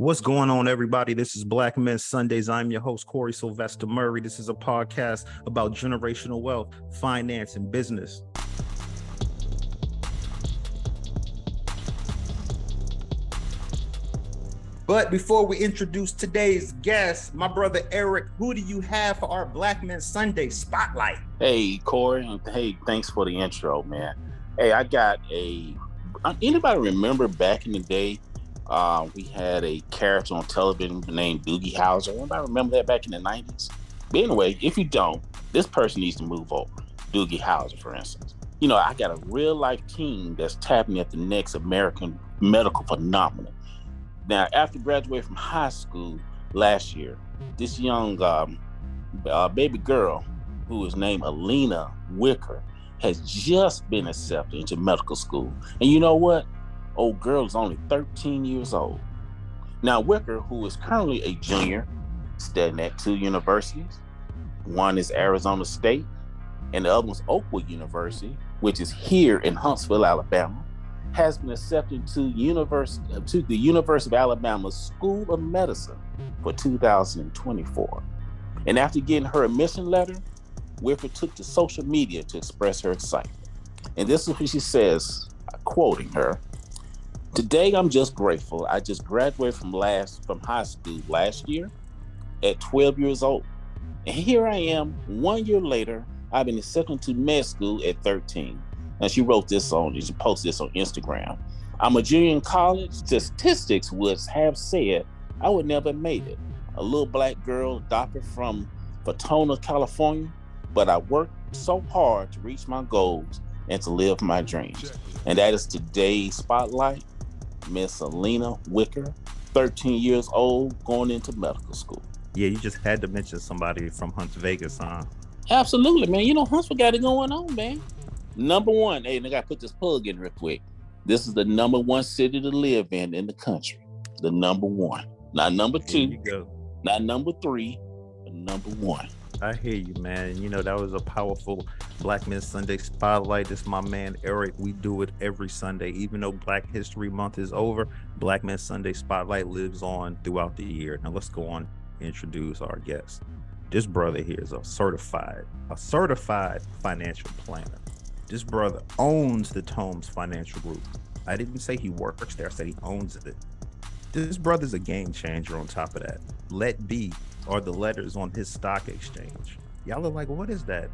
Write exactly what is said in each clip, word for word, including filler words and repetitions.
What's going on, everybody? This is Black Men Sundays. I'm your host, Corey Sylvester Murray. This is a podcast about generational wealth, finance, and business. But before we introduce today's guest, my brother Eric, who do you have for our Black Men Sunday Spotlight? Hey, Corey. Hey, thanks for the intro, man. Hey, I got a... Anybody remember back in the day, uh, we had a character on television named Doogie Howser? Anybody remember that back in the nineties? But anyway, if you don't, this person needs to move over. Doogie Howser, for instance. You know, I got a real-life team that's tapping at the next American medical phenomenon. Now, after graduating from high school last year, this young um, uh, baby girl, who is named Alena Wicker, has just been accepted into medical school. And you know what? Old girl is only thirteen years old. Now, Wicker, who is currently a junior, studying at two universities. One is Arizona State, and the other one's Oakwood University, which is here in Huntsville, Alabama, has been accepted to university to the University of Alabama School of Medicine for two thousand twenty-four. And after getting her admission letter, Wicker took to social media to express her excitement. And this is what she says, quoting her, "Today, I'm just grateful. I just graduated from last from high school last year at twelve years old. And here I am, one year later, I've been accepted to med school at thirteen. And she wrote this on, and she posted this on Instagram. "I'm a junior in college. Statistics would have said I would never made it. A little black girl adopted from Fontana, California, but I worked so hard to reach my goals and to live my dreams." And that is today's spotlight, Miss Alena Wicker, thirteen years old, going into medical school. Yeah, you just had to mention somebody from Hunts Vegas, huh? Absolutely, man. You know, Huntsville got it going on, man. Number one, hey, and I got to put this plug in real quick. This is the number one city to live in in the country. The number one. Not number two, not number three, but number one. I hear you, man. You know, that was a powerful Black Men Sunday Spotlight. This is my man, Eric. We do it every Sunday. Even though Black History Month is over, Black Men Sunday Spotlight lives on throughout the year. Now let's go on and introduce our guest. This brother here is a certified, a certified financial planner. This brother owns the TOAMS Financial Group. I didn't say he works there, I said he owns it. This brother's a game changer on top of that. Let B are the letters on his stock exchange. Y'all are like, what is that?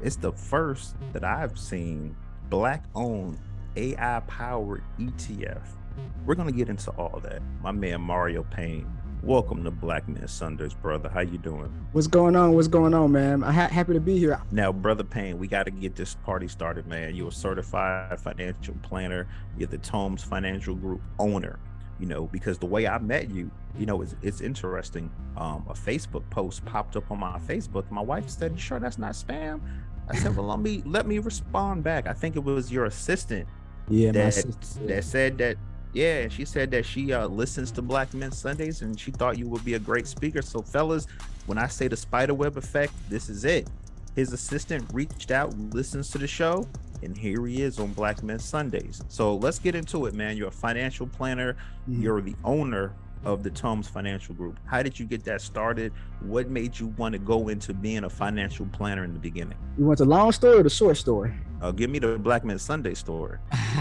It's the first that I've seen Black-owned A I-powered E T F. We're gonna get into all that. My man, Mario Payne. Welcome to Black Men Sundays, brother. How you doing? What's going on? What's going on, man? I'm ha- happy to be here. Now, Brother Payne, we got to get this party started, man. You're a certified financial planner. You're the TOAMS Financial Group owner, you know, because the way I met you, you know, it's, it's interesting. Um, a Facebook post popped up on my Facebook. My wife said, sure, that's not spam. I said, well, let me, let me respond back. I think it was your assistant yeah, that, my assistant. that said that. Yeah, and she said that she uh, listens to Black Men Sundays and she thought you would be a great speaker. So fellas, when I say the spiderweb effect, this is it. His assistant reached out, listens to the show, and here he is on Black Men Sundays. So let's get into it, man. You're a financial planner. Mm-hmm. You're the owner of the TOAMS Financial Group. How did you get that started? What made you want to go into being a financial planner in the beginning? You want the long story or the short story? Uh, give me the Black Men Sunday story.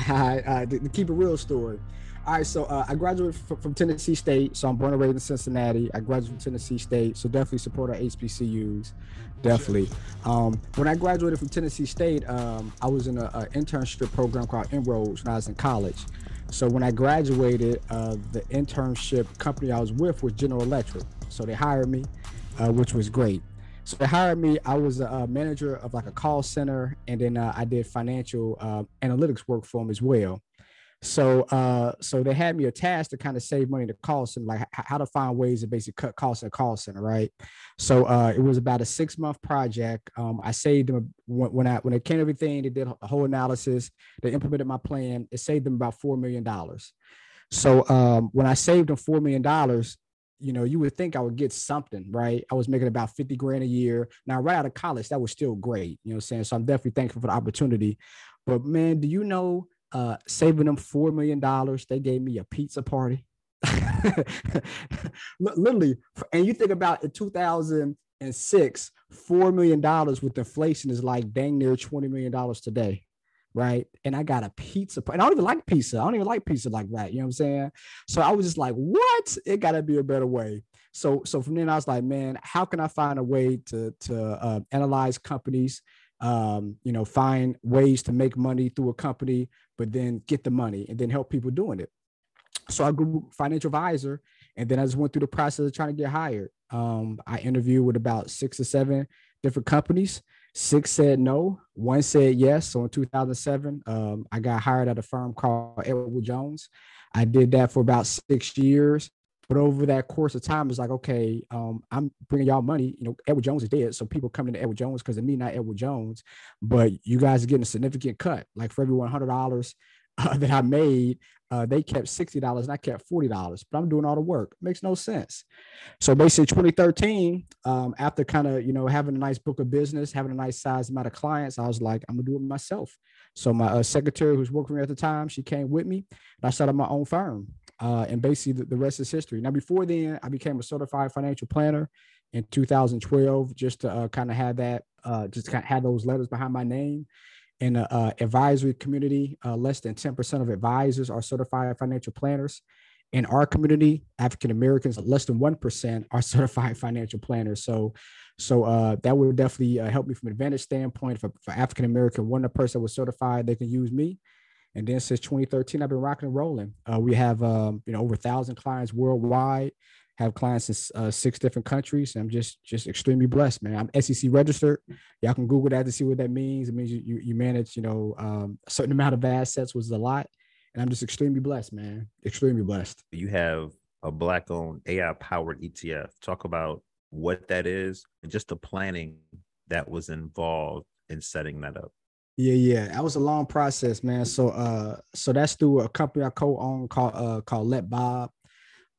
uh, the, the keep it real story. All right, so uh, I graduated from, from Tennessee State. So I'm born and raised in Cincinnati. I graduated from Tennessee State. So definitely support our H B C Us, definitely. Um, when I graduated from Tennessee State, um, I was in an internship program called INROADS when I was in college. So when I graduated, uh, the internship company I was with was General Electric. So they hired me, uh, which was great. So they hired me. I was a, a manager of like a call center, and then uh, I did financial uh, analytics work for them as well. So, uh, so they had me a task to kind of save money to call center, like h- how to find ways to basically cut costs in a call center, right? So, uh, it was about a six month project. Um, I saved them when, when I when it came to everything, they did a whole analysis. They implemented my plan. It saved them about four million dollars. So, um, when I saved them four million dollars, you know, you would think I would get something, right? I was making about fifty grand a year. Now, right out of college, that was still great. You know what I'm saying? So, I'm definitely thankful for the opportunity. But man, do you know? Uh, saving them four million dollars, they gave me a pizza party. Literally. And you think about in two thousand six, four million dollars with inflation is like dang near twenty million dollars today. Right. And I got a pizza. And I don't even like pizza. I don't even like pizza like that. You know what I'm saying? So I was just like, what? It got to be a better way. So so from then I was like, man, how can I find a way to, to uh, analyze companies, um, you know, find ways to make money through a company, but then get the money and then help people doing it. So I grew financial advisor. And then I just went through the process of trying to get hired. Um, I interviewed with about six or seven different companies. Six said no, one said yes. So in two thousand seven, um, I got hired at a firm called Edward Jones. I did that for about six years. But over that course of time, it's like, okay, um, I'm bringing y'all money. You know, Edward Jones is dead. So people coming to Edward Jones because of me, not Edward Jones. But you guys are getting a significant cut. Like for every one hundred dollars uh, that I made, uh, they kept sixty dollars and I kept forty dollars. But I'm doing all the work. Makes no sense. So basically twenty thirteen, um, after kind of, you know, having a nice book of business, having a nice size amount of clients, I was like, I'm going to do it myself. So my uh, secretary who's working for me at the time, she came with me and I started my own firm. Uh, and basically the, the rest is history. Now, before then, I became a certified financial planner in two thousand twelve, just to uh, kind of have that, uh, just kind of have those letters behind my name. In the uh, advisory community, uh, less than ten percent of advisors are certified financial planners. In our community, African-Americans, less than one percent are certified financial planners. So so uh, that would definitely uh, help me from an advantage standpoint. For, for African-American, one of the person that was certified, they can use me. And then since twenty thirteen, I've been rocking and rolling. Uh, we have, um, you know, over a thousand clients worldwide, have clients in uh, six different countries. And I'm just, just extremely blessed, man. I'm S E C registered. Y'all can Google that to see what that means. It means you, you, you manage, you know, um, a certain amount of assets, which is a lot. And I'm just extremely blessed, man. Extremely blessed. You have a Black owned A I powered E T F. Talk about what that is and just the planning that was involved in setting that up. Yeah, yeah, that was a long process, man. So, uh, so that's through a company I co-own called uh, called Let Bob.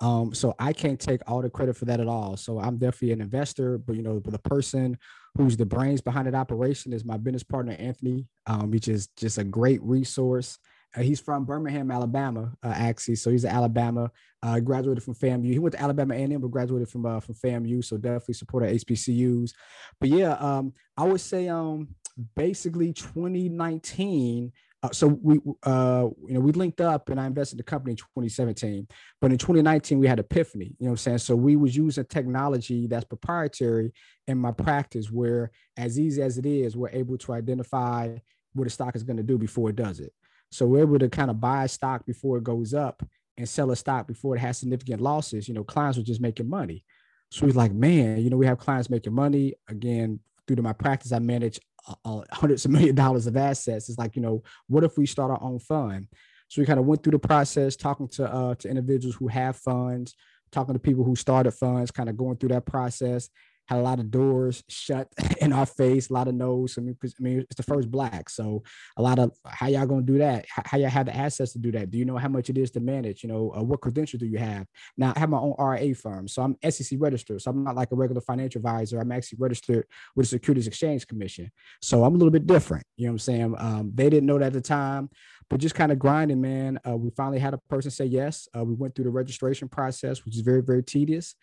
Um, so I can't take all the credit for that at all. So I'm definitely an investor, but you know, the person who's the brains behind that operation is my business partner Anthony, um, which is just a great resource. Uh, he's from Birmingham, Alabama, uh, actually. So he's in Alabama. Uh, graduated from FAMU. He went to Alabama A and M, but graduated from uh, from FAMU. So definitely support our H B C Us. But yeah, um, I would say um. Basically twenty nineteen, uh, so we uh you know we linked up and I invested in the company in twenty seventeen, but in twenty nineteen we had epiphany. You know what I'm saying? So we was using technology that's proprietary in my practice, where as easy as it is, we're able to identify what a stock is going to do before it does it. So we're able to kind of buy a stock before it goes up and sell a stock before it has significant losses. You know, clients were just making money. So we're like, man, you know, we have clients making money. Again, through to my practice, I manage Uh, hundreds of million dollars of assets. It's like, you know, what if we start our own fund? So we kind of went through the process, talking to uh, to individuals who have funds, talking to people who started funds, kind of going through that process. Had a lot of doors shut in our face, a lot of no's. I mean, cause, I mean, it's the first Black, so a lot of how y'all gonna do that? How, how y'all have the assets to do that? Do you know how much it is to manage? You know, uh, what credentials do you have? Now, I have my own R I A firm, so I'm S E C registered, so I'm not like a regular financial advisor. I'm actually registered with the Securities Exchange Commission, so I'm a little bit different. You know what I'm saying? Um, they didn't know that at the time, but just kind of grinding, man. Uh, we finally had a person say yes. Uh, we went through the registration process, which is very, very tedious.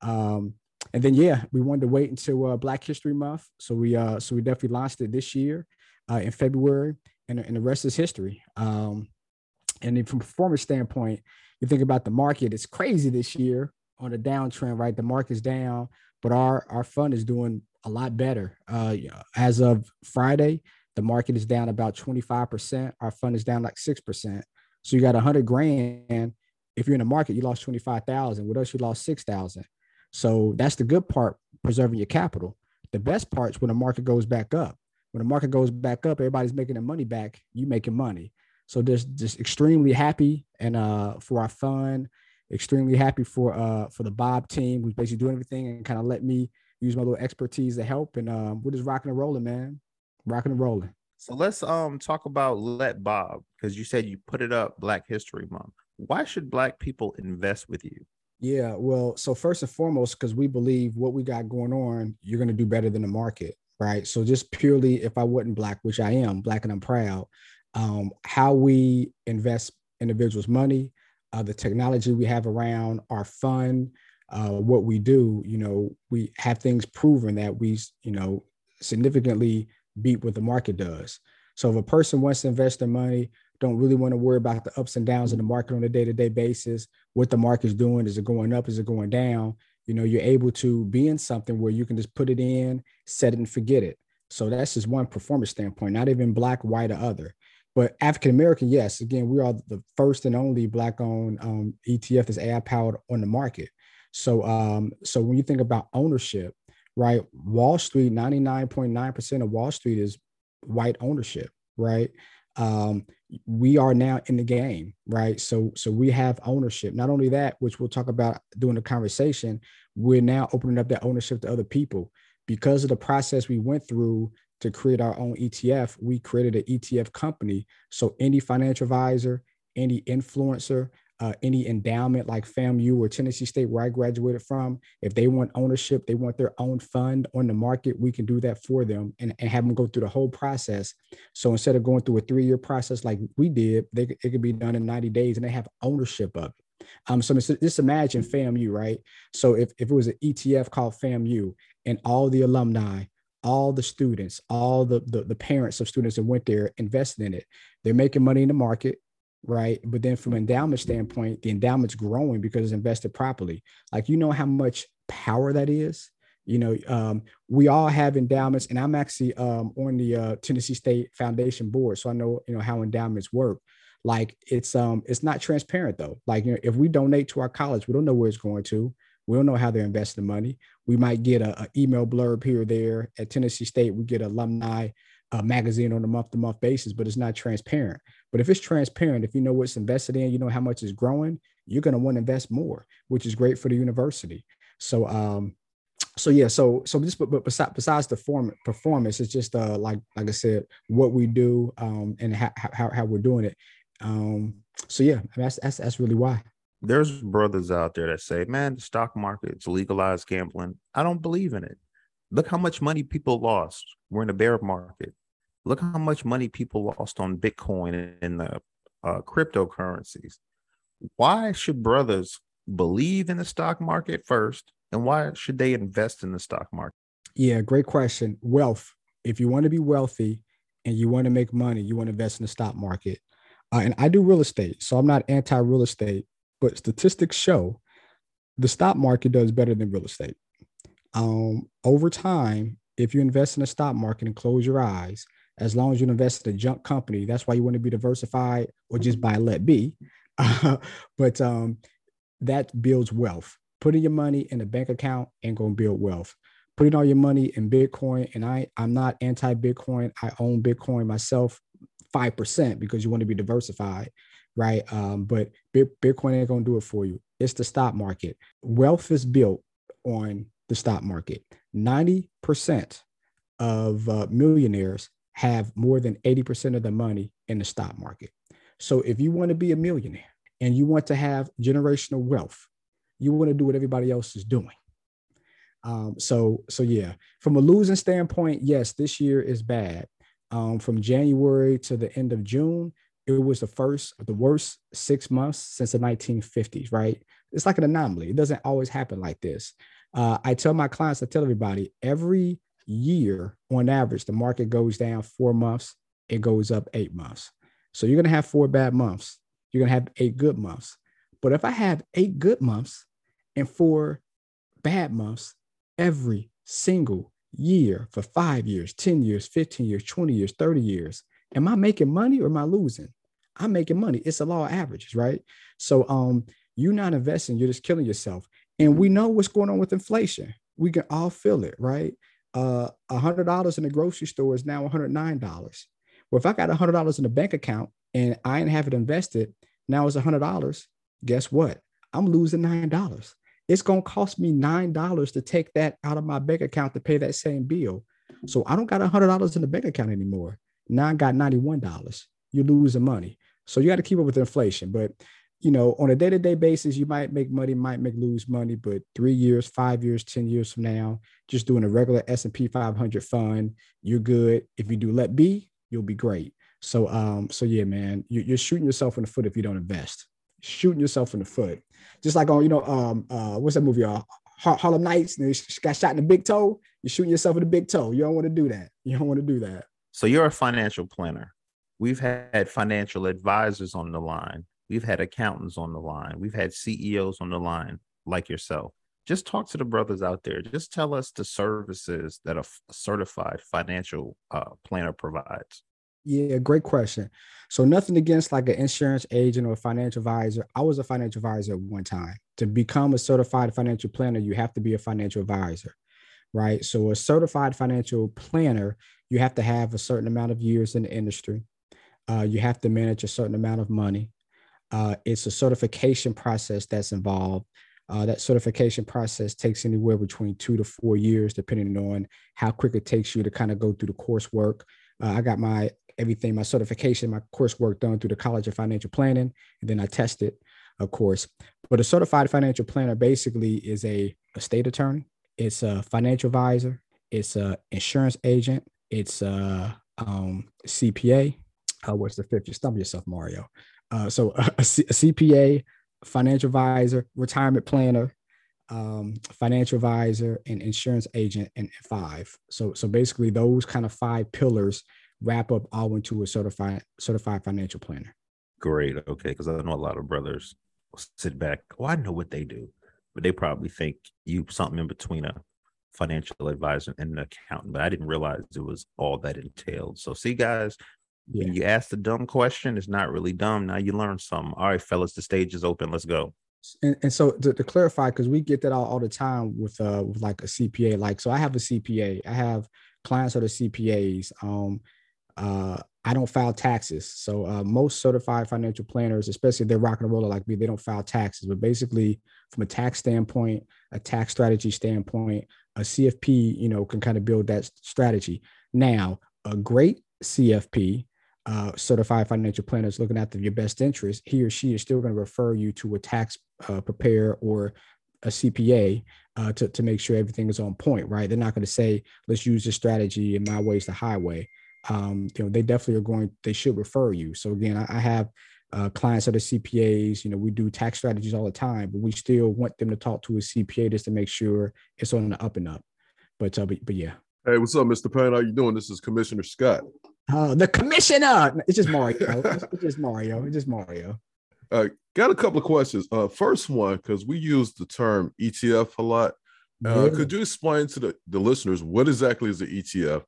Um, And then, yeah, we wanted to wait until uh, Black History Month. So we uh, so we definitely launched it this year uh, in February, and, and the rest is history. Um, and then from a performance standpoint, you think about the market. It's crazy this year on a downtrend, right? The market's down, but our, our fund is doing a lot better. Uh, as of Friday, the market is down about twenty-five percent. Our fund is down like six percent. So you got one hundred grand. If you're in the market, you lost twenty-five thousand. With us, you lost six thousand. So that's the good part, preserving your capital. The best part's when the market goes back up. When the market goes back up, everybody's making their money back. You making money. So just, just extremely happy and uh, for our fund, extremely happy for uh, for the Bob team, who's basically doing everything and kind of let me use my little expertise to help. And um, we're just rocking and rolling, man. Rocking and rolling. So let's um talk about Let Bob, because you said you put it up Black History Month. Why should Black people invest with you? Yeah, well, so first and foremost, because we believe what we got going on, you're going to do better than the market, right? So just purely, if I wasn't Black, which I am Black and I'm proud, um, how we invest individuals' money, uh, the technology we have around our fund, uh, what we do, you know, we have things proven that we, you know, significantly beat what the market does. So if a person wants to invest their money, don't really want to worry about the ups and downs in the market on a day-to-day basis, what the market's doing, is it going up, is it going down? You know, you're able to be in something where you can just put it in, set it and forget it. So that's just one performance standpoint, not even black, white or other. But African-American, yes, again, we are the first and only black owned um, E T F that's A I powered on the market. So um, so when you think about ownership, right, Wall Street, ninety-nine point nine percent of Wall Street is white ownership, right? Um, we are now in the game, right? So, so we have ownership. Not only that, which we'll talk about during the conversation, we're now opening up that ownership to other people. Because of the process we went through to create our own E T F, we created an E T F company. So any financial advisor, any influencer, uh, any endowment like FAMU or Tennessee State, where I graduated from, if they want ownership, they want their own fund on the market, we can do that for them and, and have them go through the whole process. So instead of going through a three-year process like we did, they, it could be done in ninety days and they have ownership of it. Um, so just imagine FAMU, right? So if, if it was an E T F called FAMU and all the alumni, all the students, all the, the, the parents of students that went there invested in it, they're making money in the market, right? But then from an endowment standpoint, the endowment's growing because it's invested properly. Like, you know how much power that is? You know, um, we all have endowments, and I'm actually um, on the uh, Tennessee State Foundation board. So I know, you know, how endowments work. Like it's um it's not transparent though. Like, you know, if we donate to our college, we don't know where it's going to. We don't know how they're investing the money. We might get a, a email blurb here or there. At Tennessee State, we get alumni uh, magazine on a month-to-month basis, but it's not transparent. But if it's transparent, if you know what's invested in, you know how much is growing, you're going to want to invest more, which is great for the university. So um so yeah, so so just but, but besides, besides the form, performance, it's just uh like like I said, what we do um and how how, how we're doing it. Um, so yeah, that's, that's, that's really why. There's brothers out there that say, man, the stock market's legalized gambling. I don't believe in it. Look how much money people lost. We're in a bear market. Look how much money people lost on Bitcoin and the uh, cryptocurrencies. Why should brothers believe in the stock market first? And why should they invest in the stock market? Yeah. Great question. Wealth. If you want to be wealthy and you want to make money, you want to invest in the stock market. Uh, and I do real estate, so I'm not anti-real estate, but statistics show the stock market does better than real estate. Um, over time, if you invest in the stock market and close your eyes, as long as you invest in a junk company, that's why you want to be diversified or just buy Let Be. Uh, but um, that builds wealth. Putting your money in a bank account ain't going to build wealth. Putting all your money in Bitcoin, and I, I'm not anti-Bitcoin. I own Bitcoin myself. five percent because you want to be diversified, right? Um, but Bitcoin ain't going to do it for you. It's the stock market. Wealth is built on the stock market. ninety percent of uh, millionaires have more than eighty percent of the money in the stock market. So if you want to be a millionaire and you want to have generational wealth, you want to do what everybody else is doing. Um, so, so yeah, from a losing standpoint, yes, this year is bad. Um, from January to the end of June, it was the first, the worst six months since the nineteen fifties, right? It's like an anomaly. It doesn't always happen like this. Uh, I tell my clients, I tell everybody, every year on average, the market goes down four months, it goes up eight months. So you're going to have four bad months. You're going to have eight good months. But if I have eight good months and four bad months every single year for five years, ten years, fifteen years, twenty years, thirty years, am I making money or am I losing? I'm making money. It's a law of averages, right? So um you're not investing, you're just killing yourself. And we know what's going on with inflation. We can all feel it, right? uh a hundred dollars in the grocery store is now one hundred nine dollars. Well, if I got a hundred dollars in the bank account and I didn't have it invested, now it's a hundred dollars. Guess what? I'm losing nine dollars. It's going to cost me nine dollars to take that out of my bank account to pay that same bill. So I don't got a hundred dollars in the bank account anymore. Now I got ninety-one dollars. You're losing money. So you got to keep up with inflation. But, you know, on a day-to-day basis, you might make money, might make lose money, but three years, five years, ten years from now, just doing a regular S and P five hundred fund, you're good. If you do Let Be, you'll be great. So, um, so yeah, man, you're shooting yourself in the foot if you don't invest. shooting yourself in the foot. Just like on, you know, um, uh, what's that movie? Uh, Harlem Nights. And you got shot in the big toe. You're shooting yourself in the big toe. You don't want to do that. You don't want to do that. So you're a financial planner. We've had financial advisors on the line. We've had accountants on the line. We've had C E Os on the line like yourself. Just talk to the brothers out there. Just tell us the services that a certified financial uh, planner provides. Yeah, great question. So nothing against like an insurance agent or a financial advisor. I was a financial advisor at one time. To become a certified financial planner, you have to be a financial advisor, right? So a certified financial planner, you have to have a certain amount of years in the industry. Uh, you have to manage a certain amount of money. Uh, it's a certification process that's involved. Uh, that certification process takes anywhere between two to four years, depending on how quick it takes you to kind of go through the coursework. Uh, I got my everything, my certification, my coursework done through the College of Financial Planning, and then I test it, of course. But a certified financial planner basically is a estate attorney, it's a financial advisor, it's a insurance agent, it's a um, C P A. Uh, what's the fifth? You stump yourself, Mario. Uh, so a, a, C- a C P A, financial advisor, retirement planner, um, financial advisor, and insurance agent, and five. So so basically those kind of five pillars wrap up all into a certified certified financial planner. Great. Okay. Because I know a lot of brothers sit back. Oh, I know what they do, but they probably think you something in between a financial advisor and an accountant. But I didn't realize it was all that entailed. So see, guys, yeah. When you ask the dumb question, it's not really dumb. Now you learn something. All right, fellas, the stage is open. Let's go. And, and so to, to clarify, because we get that all, all the time with uh with like a C P A. Like, so I have a C P A. I have clients that are C P As. Um. Uh, I don't file taxes. So uh, most certified financial planners, especially if they're rock and roller like me, they don't file taxes. But basically, from a tax standpoint, a tax strategy standpoint, a C F P, you know, can kind of build that strategy. Now, a great C F P, uh, certified financial planner, is looking after your best interest. He or she is still going to refer you to a tax uh, preparer or a C P A uh, to, to make sure everything is on point, right? They're not going to say, let's use this strategy and my way is the highway. Um, you know, they definitely are going, they should refer you. So again, I, I have uh, clients that are C P As, you know, we do tax strategies all the time, but we still want them to talk to a C P A just to make sure it's on the up and up. But, uh, but, but yeah. Hey, what's up, Mister Payne? How you doing? This is Commissioner Scott. Uh, the commissioner. It's just Mario. It's just Mario. It's just Mario. Uh, got a couple of questions. Uh, first one, because we use the term E T F a lot. Uh, yeah. Could you explain to the, the listeners what exactly is the E T F?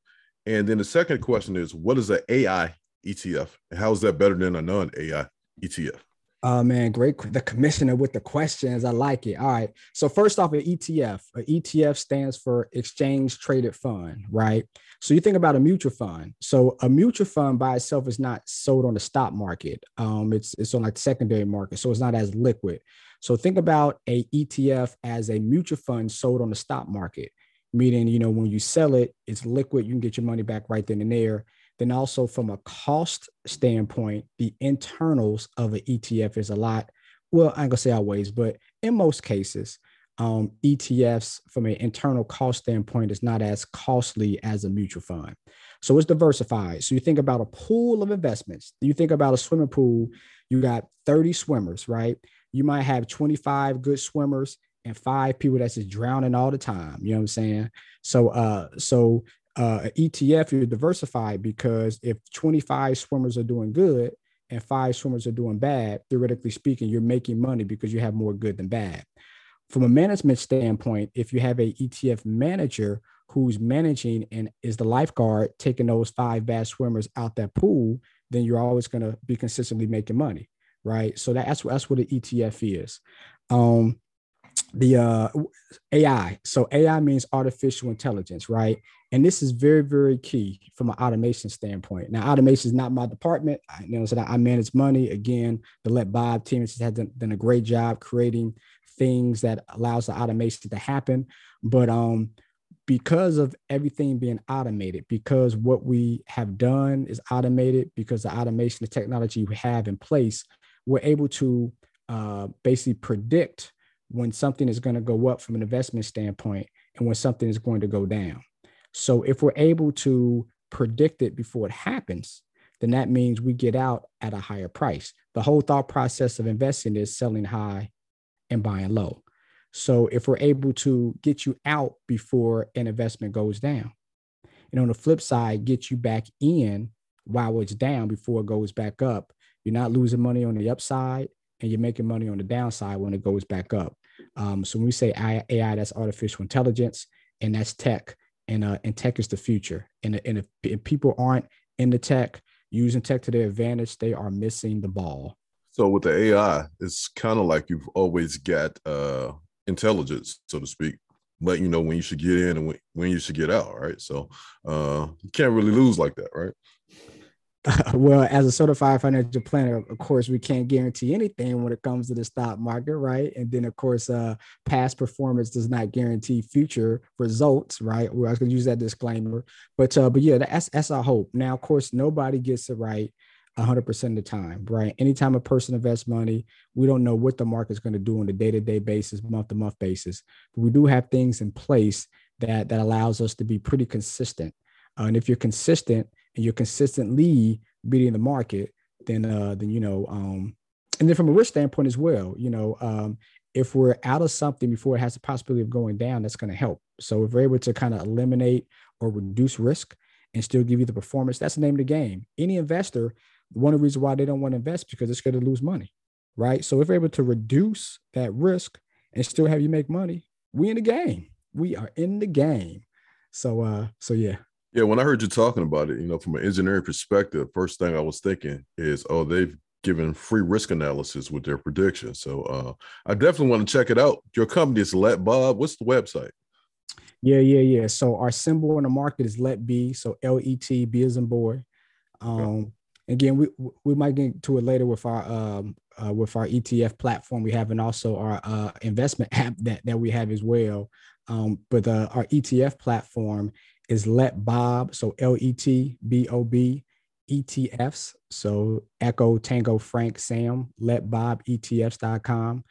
And then the second question is, what is an A I E T F? How is that better than a non-A I E T F? Oh, uh, man, great. The commissioner with the questions. I like it. All right. So first off, an E T F. An E T F stands for exchange traded fund, right? So you think about a mutual fund. So a mutual fund by itself is not sold on the stock market. Um, it's, it's on like the secondary market. So it's not as liquid. So think about a E T F as a mutual fund sold on the stock market. Meaning, you know, when you sell it, it's liquid. You can get your money back right then and there. Then also from a cost standpoint, the internals of an E T F is a lot. Well, I ain't gonna say always, but in most cases, um, E T Fs from an internal cost standpoint is not as costly as a mutual fund. So it's diversified. So you think about a pool of investments. You think about a swimming pool. You got thirty swimmers, right? You might have twenty-five good swimmers and five people that's just drowning all the time. You know what I'm saying? So, uh, so uh, E T F, you're diversified because if twenty-five swimmers are doing good and five swimmers are doing bad, theoretically speaking, you're making money because you have more good than bad. From a management standpoint, if you have a E T F manager who's managing and is the lifeguard taking those five bad swimmers out that pool, then you're always going to be consistently making money, right? So that, that's, that's what an E T F is. Um, The uh, A I. So A I means artificial intelligence, right? And this is very, very key from an automation standpoint. Now, automation is not my department. I know that I manage money. Again, the Let Bob team has done, done a great job creating things that allows the automation to happen. But um, because of everything being automated, because what we have done is automated, because the automation, the technology we have in place, we're able to uh, basically predict when something is going to go up from an investment standpoint and when something is going to go down. So if we're able to predict it before it happens, then that means we get out at a higher price. The whole thought process of investing is selling high and buying low. So if we're able to get you out before an investment goes down, and on the flip side, get you back in while it's down before it goes back up, you're not losing money on the upside and you're making money on the downside when it goes back up. Um, so when we say A I, that's artificial intelligence, and that's tech, and uh, and tech is the future. And, and if, if people aren't in the tech, using tech to their advantage, they are missing the ball. So with the A I, it's kind of like you've always got uh, intelligence, so to speak, letting you know when you should get in and when, when you should get out, right? So uh, you can't really lose like that, right? Well, as a certified financial planner, of course, we can't guarantee anything when it comes to the stock market, right? And then, of course, uh, past performance does not guarantee future results, right? We're going to use that disclaimer. But uh, but yeah, that's, that's our hope. Now, of course, nobody gets it right one hundred percent of the time, right? Anytime a person invests money, we don't know what the market's going to do on a day-to-day basis, month-to-month basis. But we do have things in place that, that allows us to be pretty consistent. Uh, and if you're consistent, and you're consistently beating the market, then, uh, then you know, um, and then from a risk standpoint as well, you know, um, if we're out of something before it has the possibility of going down, that's going to help. So if we're able to kind of eliminate or reduce risk and still give you the performance, that's the name of the game. Any investor, one of the reasons why they don't want to invest because it's going to lose money, right? So if we're able to reduce that risk and still have you make money, we in the game. We are in the game. So, uh, so yeah. Yeah, when I heard you talking about it, you know, from an engineering perspective, first thing I was thinking is, oh, they've given free risk analysis with their predictions. So uh, I definitely want to check it out. Your company is Let Bob. What's the website? Yeah, yeah, yeah. So our symbol in the market is Let B. So L E T, B as in boy. Um, okay. Again, we we might get to it later with our um, uh, with our E T F platform we have, and also our uh, investment app that that we have as well. Um, but uh, our E T F platform is Let Bob, so L E T B O B E T Fs, so Echo, Tango, Frank, Sam, let bob E T Fs dot com.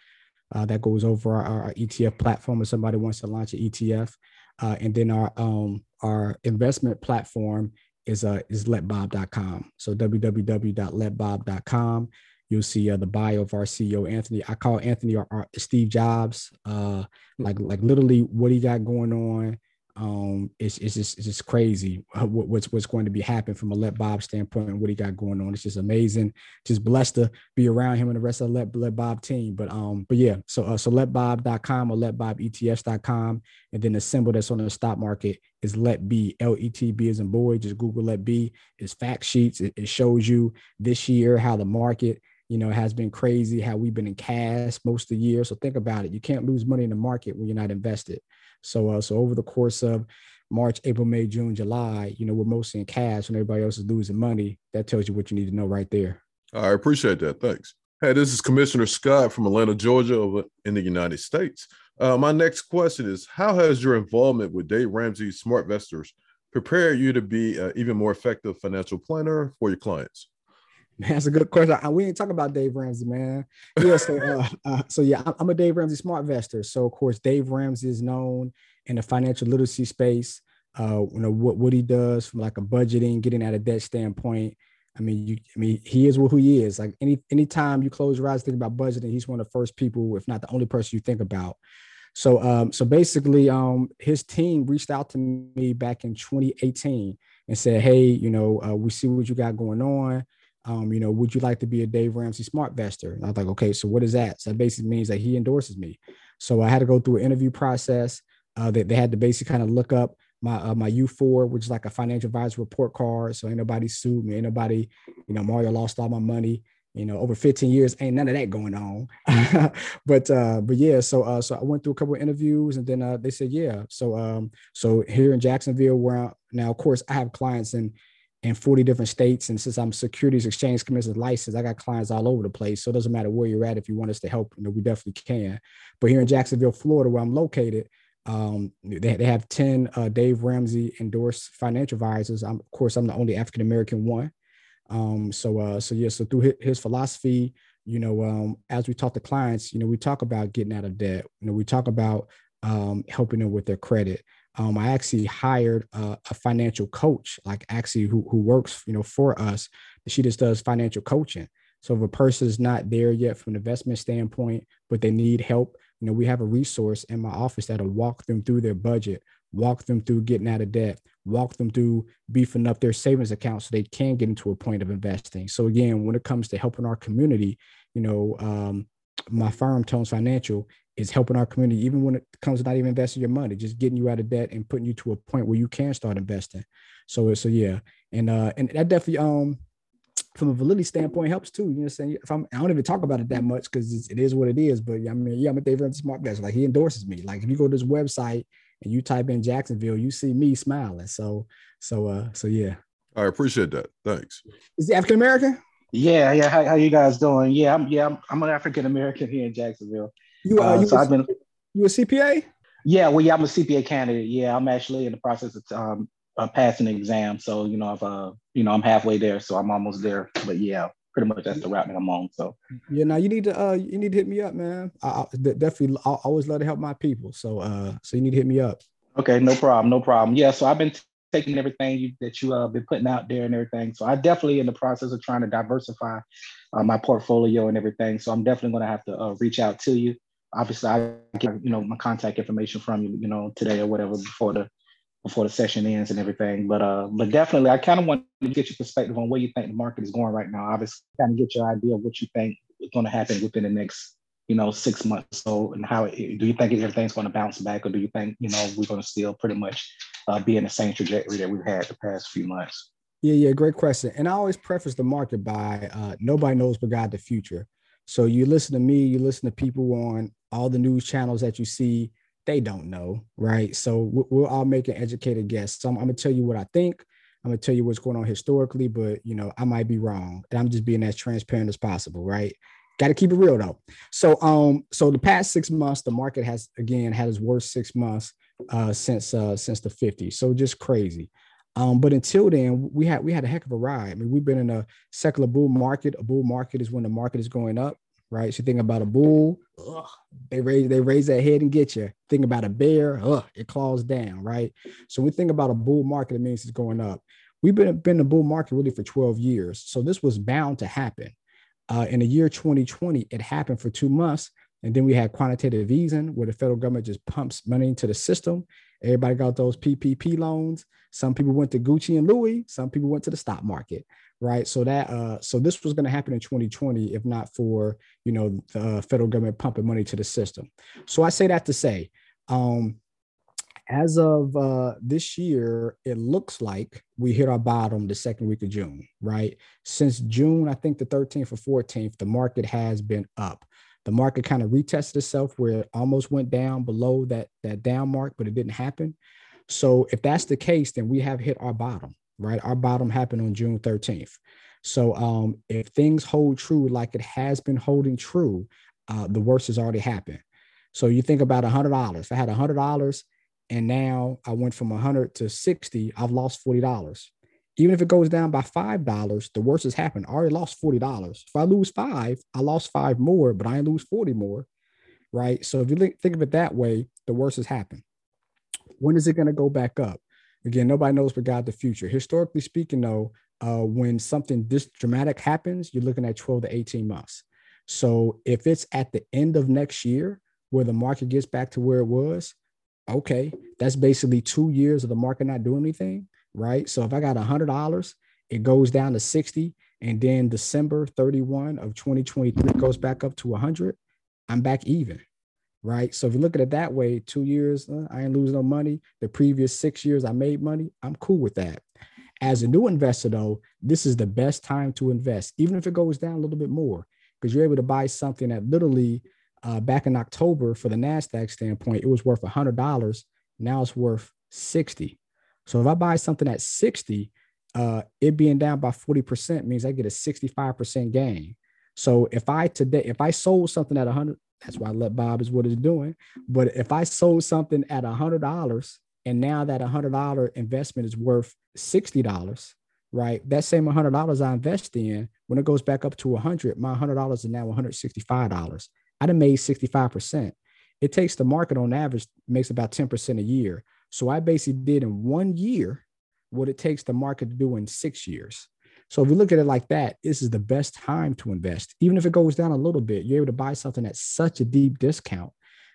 Uh, that goes over our, our E T F platform if somebody wants to launch an E T F. Uh, and then our um, our investment platform is uh, is let bob dot com, so w w w dot let bob dot com. You'll see uh, the bio of our C E O, Anthony. I call Anthony our, our Steve Jobs, uh, like, like literally what he got going on. Um, it's, it's just, it's just crazy what, what's, what's going to be happening from a Let Bob standpoint and what he got going on. It's just amazing. Just blessed to be around him and the rest of the Let, Let Bob team. But, um, but yeah, so, uh, so let bob dot com or let bob E T Fs dot com. And then the symbol that's on the stock market is Let B, L E T B as in boy. Just Google Let B. It's fact sheets. It, it shows you this year how the market, you know, it has been crazy, how we've been in cash most of the year. So think about it. You can't lose money in the market when you're not invested. So, uh, so over the course of March, April, May, June, July, you know, we're mostly in cash when everybody else is losing money. That tells you what you need to know right there. I appreciate that. Thanks. Hey, this is Commissioner Scott from Atlanta, Georgia, over in the United States. Uh, my next question is, how has your involvement with Dave Ramsey's SmartVestors prepared you to be an even more effective financial planner for your clients? That's a good question. I, we didn't talk about Dave Ramsey, man. Yeah, so, uh, uh, so yeah, I'm a Dave Ramsey SmartVestor. So of course, Dave Ramsey is known in the financial literacy space. Uh, you know what what he does from like a budgeting, getting out of debt standpoint. I mean, you, I mean, he is who he is. Like any anytime you close your eyes, think about budgeting, he's one of the first people, if not the only person you think about. So, um, so basically, um, his team reached out to me back in twenty eighteen and said, "Hey, you know, uh, we see what you got going on. Um, you know, would you like to be a Dave Ramsey SmartVestor?" And I was like, okay, so what is that? So that basically means that he endorses me. So I had to go through an interview process. Uh, they, they had to basically kind of look up my uh, my U four, which is like a financial advisor report card. So ain't nobody sued me. Ain't nobody, you know, Mario lost all my money. You know, over fifteen years, ain't none of that going on. but uh, but yeah, so uh, so I went through a couple of interviews, and then uh, they said, yeah. So um, so here in Jacksonville, where I, now, of course, I have clients in. in forty different states. And since I'm Securities Exchange Commission licensed, I got clients all over the place. So it doesn't matter where you're at. If you want us to help, you know, we definitely can. But here in Jacksonville, Florida, where I'm located, um, they, they have ten uh, Dave Ramsey endorsed financial advisors. I'm, of course, I'm the only African-American one. Um, so, uh, so yeah, so through his, his philosophy, you know, um, as we talk to clients, you know, we talk about getting out of debt. You know, we talk about um, helping them with their credit. Um, I actually hired a, a financial coach, like actually who, who works, you know, for us. She just does financial coaching. So if a person's not there yet from an investment standpoint, but they need help, you know, we have a resource in my office that'll walk them through their budget, walk them through getting out of debt, walk them through beefing up their savings account so they can get into a point of investing. So again, when it comes to helping our community, you know, um, my firm, TOAMS Financial, is helping our community, even when it comes to not even investing your money, just getting you out of debt and putting you to a point where you can start investing. So, so yeah. And, uh, and that definitely, um, from a validity standpoint, helps too. You know what I'm saying? If I'm, I don't even talk about it that much because it is what it is, but I mean, yeah, I'm a Dave Ramsey SmartVestor. Like, he endorses me. Like, if you go to his website and you type in Jacksonville, you see me smiling. So, so, uh, so yeah. I appreciate that. Thanks. Is he African-American? Yeah. Yeah. How, how you guys doing? Yeah. I'm, yeah, I'm, I'm an African-American here in Jacksonville. You are, uh, you, so a, I've been, you a C P A? Yeah. Well, yeah, I'm a C P A candidate. Yeah. I'm actually in the process of, um, I'm passing an exam. So, you know, I've, uh, you know, I'm halfway there, so I'm almost there, but yeah, pretty much that's the route that I'm on. So yeah, now you need to, uh, you need to hit me up, man. I, I definitely, I always love to help my people. So, uh, so you need to hit me up. Okay. No problem. No problem. Yeah. So I've been t- taking everything you, that you uh, been putting out there and everything. So I definitely in the process of trying to diversify uh, my portfolio and everything. So I'm definitely going to have to uh, reach out to you. Obviously I get, you know, my contact information from you, you know, today or whatever before the, before the session ends and everything. But uh, but definitely, I kind of want to get your perspective on where you think the market is going right now. Obviously, kind of get your idea of what you think is going to happen within the next, you know, six months. So, and how, it, do you think everything's going to bounce back, or do you think, you know, we're going to still pretty much uh, be in the same trajectory that we've had the past few months? Yeah, yeah, great question. And I always preface the market by uh, nobody knows but God the future. So you listen to me, you listen to people on all the news channels that you see. They don't know, right? So we'll all make an educated guess. So I'm, I'm going to tell you what I think. I'm going to tell you what's going on historically, but, you know, I might be wrong. And I'm just being as transparent as possible, right? Got to keep it real, though. So um, so the past six months, the market has, again, had its worst six months uh, since uh, since the fifties. So just crazy. Um, but until then, we had we had a heck of a ride. I mean, we've been in a secular bull market. A bull market is when the market is going up. Right. So think about a bull, ugh, they raise they raise that head and get you. Think about a bear, ugh, it claws down. Right. So we think about a bull market, it means it's going up. We've been, been in a bull market really for twelve years. So this was bound to happen. Uh, in the year twenty twenty, it happened for two months. And then we had quantitative easing where the federal government just pumps money into the system. Everybody got those P P P loans. Some people went to Gucci and Louis. Some people went to the stock market. Right. So that uh, so this was going to happen in twenty twenty, if not for, you know, the federal government pumping money to the system. So I say that to say, um, as of uh, this year, it looks like we hit our bottom the second week of June. Right. Since June, I think the thirteenth or fourteenth, the market has been up. The market kind of retested itself where it almost went down below that that down mark, but it didn't happen. So if that's the case, then we have hit our bottom. Right. Our bottom happened on June thirteenth. So um, if things hold true, like it has been holding true, uh, the worst has already happened. So you think about one hundred dollars. If I had one hundred dollars and now I went from one hundred to sixty, I've lost forty dollars. Even if it goes down by five dollars, the worst has happened. I already lost forty dollars. If I lose five, I lost five more, but I ain't lose forty more. Right. So if you think of it that way, the worst has happened. When is it going to go back up? Again, nobody knows but God the future. Historically speaking, though, uh, when something this dramatic happens, you're looking at twelve to eighteen months. So if it's at the end of next year where the market gets back to where it was, okay, that's basically two years of the market not doing anything, right? So if I got one hundred dollars, it goes down to sixty, and then December thirty-first of twenty twenty-three goes back up to one hundred, I'm back even. Right. So if you look at it that way, two years, uh, I ain't losing no money. The previous six years I made money. I'm cool with that. As a new investor, though, this is the best time to invest, even if it goes down a little bit more, because you're able to buy something that literally uh, back in October for the Nasdaq standpoint, it was worth a hundred dollars. Now it's worth sixty. So if I buy something at sixty, uh, it being down by forty percent means I get a sixty-five percent gain. So if I today, if I sold something at a hundred, that's why Let Bob is what it's doing. But if I sold something at one hundred dollars and now that one hundred dollars investment is worth sixty dollars, right? That same one hundred dollars I invest in, when it goes back up to one hundred, my one hundred dollars is now one hundred sixty-five dollars. I done made sixty-five percent. It takes the market on average, makes about ten percent a year. So I basically did in one year what it takes the market to do in six years. So if we look at it like that, this is the best time to invest. Even if it goes down a little bit, you're able to buy something at such a deep discount.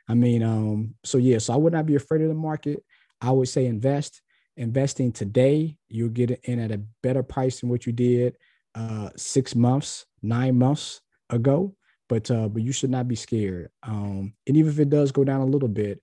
I mean, um, so yeah, so I would not be afraid of the market. I would say invest. Investing today, you'll get in at a better price than what you did uh, six months, nine months ago. But uh, but you should not be scared. Um, and even if it does go down a little bit,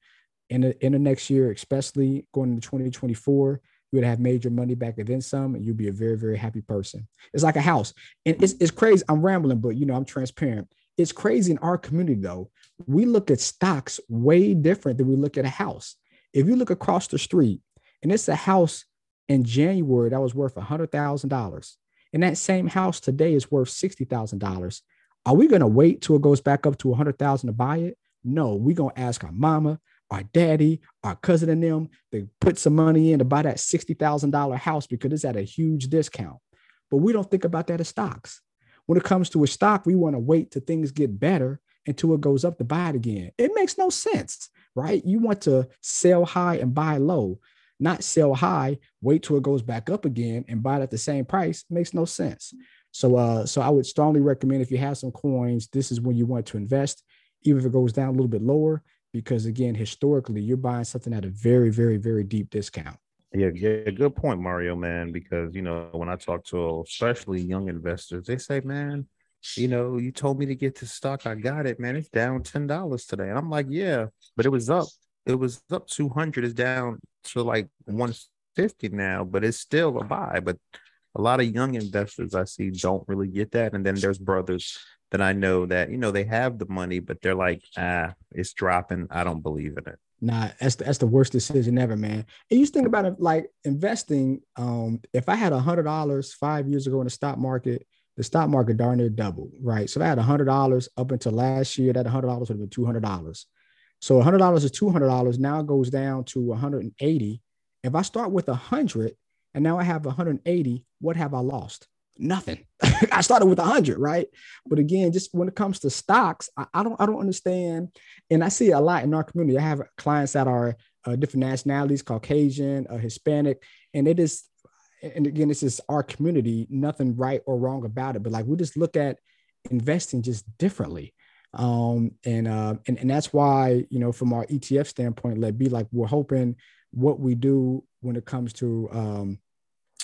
in the, in the next year, especially going into twenty twenty-four, you would have made your money back and then some, and you'll be a very, very happy person. It's like a house. And it's, it's crazy. I'm rambling, but, you know, I'm transparent. It's crazy in our community, though. We look at stocks way different than we look at a house. If you look across the street and it's a house in January that was worth one hundred thousand dollars, and that same house today is worth sixty thousand dollars, are we going to wait till it goes back up to one hundred thousand dollars to buy it? No, we're going to ask our mama, our daddy, our cousin and them, they put some money in to buy that sixty thousand dollars house because it's at a huge discount. But we don't think about that as stocks. When it comes to a stock, we want to wait till things get better until it goes up to buy it again. It makes no sense, right? You want to sell high and buy low, not sell high, wait till it goes back up again and buy it at the same price. It makes no sense. So, uh, so I would strongly recommend if you have some coins, this is when you want to invest, even if it goes down a little bit lower. Because again, historically, you're buying something at a very, very, very deep discount. Yeah, yeah, good point, Mario, man. Because, you know, when I talk to especially young investors, they say, man, you know, you told me to get this stock. I got it, man. It's down ten dollars today. And I'm like, yeah, but it was up. It was up two hundred. It's down to like one fifty now, but it's still a buy. But a lot of young investors I see don't really get that. And then there's brothers that I know that, you know, they have the money, but they're like, ah, it's dropping. I don't believe in it. Nah, that's the, that's the worst decision ever, man. And you think about it, like investing, um, if I had one hundred dollars five years ago in the stock market, the stock market darn near doubled, right? So if I had one hundred dollars up until last year, that one hundred dollars would have been two hundred dollars. So one hundred dollars is two hundred dollars. Now it goes down to one hundred eighty. If I start with one hundred and now I have one hundred eighty, what have I lost? Nothing. I started with a hundred, right? But again, just when it comes to stocks, I, I don't, I don't understand. And I see a lot in our community. I have clients that are uh, different nationalities, Caucasian, uh, Hispanic, and it is, and again, it's just our community, nothing right or wrong about it. But like, we just look at investing just differently. Um, and, uh, and, and that's why, you know, from our E T F standpoint, let be like, we're hoping what we do when it comes to, um,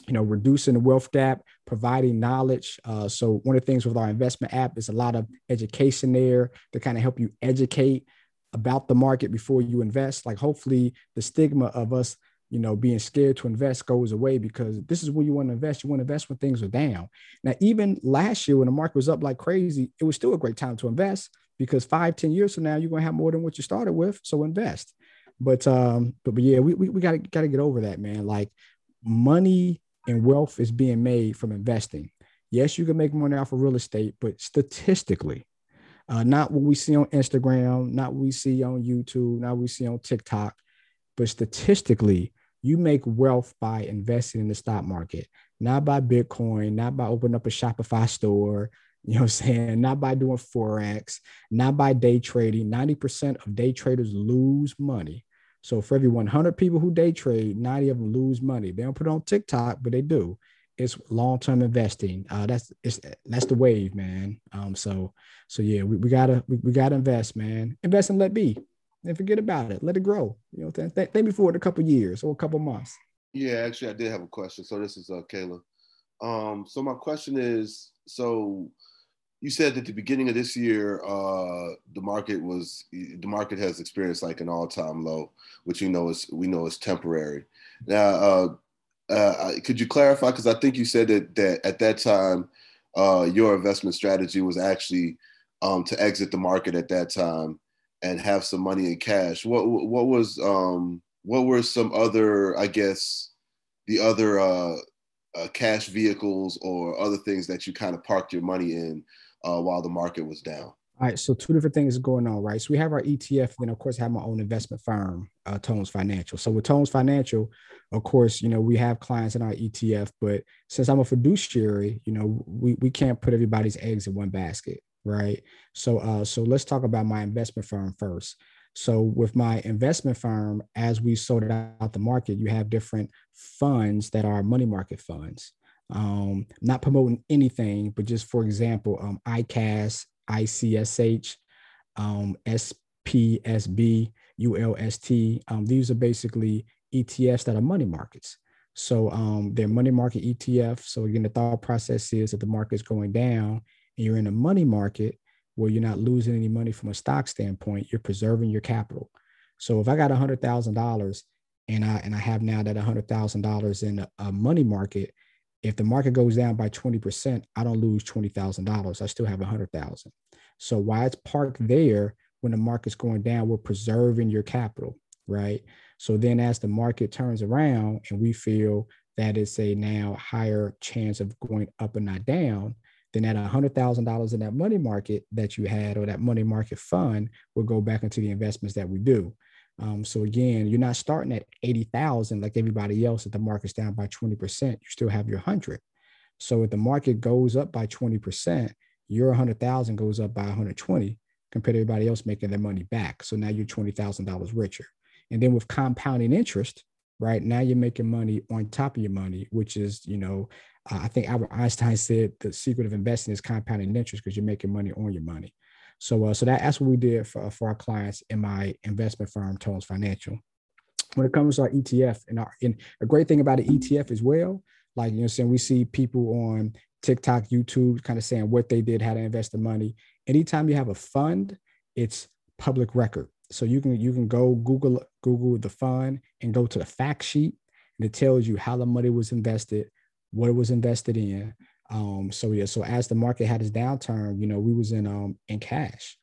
you know, reducing the wealth gap, providing knowledge. Uh, so one of the things with our investment app is a lot of education there to kind of help you educate about the market before you invest. Like hopefully the stigma of us, you know, being scared to invest goes away, because this is where you want to invest. You want to invest when things are down. Now, even last year when the market was up like crazy, it was still a great time to invest, because five, ten years from now, you're going to have more than what you started with. So invest. But, um, but, but yeah, we, we, we gotta, gotta get over that, man. Like money and wealth is being made from investing. Yes, you can make money off of real estate, but statistically, uh, not what we see on Instagram, not what we see on YouTube, not what we see on TikTok, but statistically, you make wealth by investing in the stock market, not by Bitcoin, not by opening up a Shopify store, you know what I'm saying? Not by doing Forex, not by day trading. ninety percent of day traders lose money. So for every one hundred people who day trade, ninety of them lose money. They don't put it on TikTok, but they do. It's long-term investing. Uh, that's it's, that's the wave, man. Um, so so yeah, we, we gotta we, we gotta invest, man. Invest and let be, and forget about it. Let it grow. You know, th- th- think before it a couple years or a couple months. Yeah, actually, I did have a question. So this is uh, Kayla. Um, so my question is, so you said at the beginning of this year, uh, the market was the market has experienced like an all-time low, which you know is we know is temporary. Now, uh, uh, could you clarify? Because I think you said that that at that time, uh, your investment strategy was actually um, to exit the market at that time and have some money in cash. What what was um, what were some other, I guess, the other uh, uh, cash vehicles or other things that you kind of parked your money in Uh, while the market was down? All right. So two different things going on, right? So we have our E T F, and of course I have my own investment firm, uh, TOAMS Financial. So with TOAMS Financial, of course, you know, we have clients in our E T F, but since I'm a fiduciary, you know, we, we can't put everybody's eggs in one basket, right? So, uh, so let's talk about my investment firm first. So with my investment firm, as we sorted out the market, you have different funds that are money market funds. Um, not promoting anything, but just for example, um, I C A S, I C S H, um, S P S B, U L S T. Um, these are basically E T Fs that are money markets. So um, they're money market E T F. So again, the thought process is that the market's going down and you're in a money market where you're not losing any money from a stock standpoint, you're preserving your capital. So if I got one hundred thousand dollars and I, and I have now that one hundred thousand dollars in a, a money market, if the market goes down by twenty percent, I don't lose twenty thousand dollars. I still have one hundred thousand dollars. So while it's parked there, when the market's going down, we're preserving your capital, right? So then as the market turns around and we feel that it's a now higher chance of going up and not down, then that one hundred thousand dollars in that money market that you had or that money market fund will go back into the investments that we do. Um, so again, you're not starting at eighty thousand like everybody else. If the market's down by twenty percent, you still have your hundred. So if the market goes up by twenty percent, your one hundred thousand goes up by one hundred twenty compared to everybody else making their money back. So now you're twenty thousand dollars richer. And then with compounding interest, right now you're making money on top of your money, which is, you know, uh, I think Albert Einstein said the secret of investing is compounding interest because you're making money on your money. So, uh, so that, that's what we did for, for our clients in my investment firm, TOAMS Financial. When it comes to our E T F, and, our, and a great thing about an E T F as well, like, you know, saying we see people on TikTok, YouTube, kind of saying what they did, how to invest the money. Anytime you have a fund, it's public record. So you can you can go Google Google the fund and go to the fact sheet, and it tells you how the money was invested, what it was invested in. Um, so yeah, so as the market had its downturn, you know, we was in, um, in cash.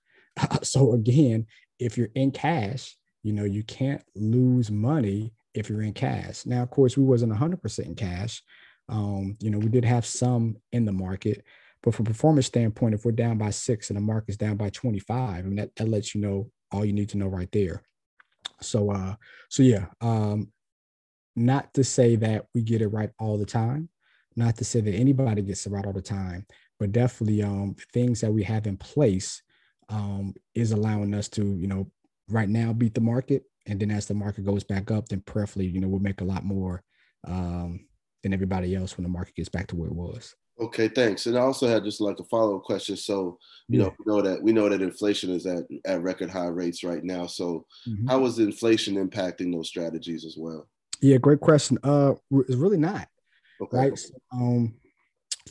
So again, if you're in cash, you know, you can't lose money if you're in cash. Now, of course, we wasn't a hundred percent in cash. Um, you know, we did have some in the market, but from a performance standpoint, if we're down by six and the market's down by twenty-five, I mean, that, that lets you know all you need to know right there. So, uh, so yeah, um, not to say that we get it right all the time. Not to say that anybody gets it right all the time, but definitely um, the things that we have in place um, is allowing us to, you know, right now beat the market. And then as the market goes back up, then preferably, you know, we'll make a lot more um, than everybody else when the market gets back to where it was. Okay, thanks. And I also had just like a follow-up question. So, you yeah. know, we know that we know that inflation is at, at record high rates right now. So mm-hmm. how is inflation impacting those strategies as well? Yeah, great question. Uh, it's really not. Okay. Right. So, um,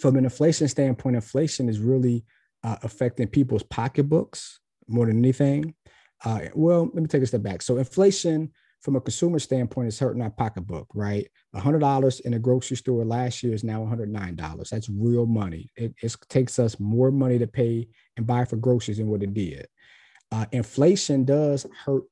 from an inflation standpoint, inflation is really uh, affecting people's pocketbooks more than anything. Uh, well, let me take a step back. So inflation from a consumer standpoint is hurting our pocketbook, right? one hundred dollars in a grocery store last year is now one hundred nine dollars. That's real money. It, it takes us more money to pay and buy for groceries than what it did. Uh, inflation does hurt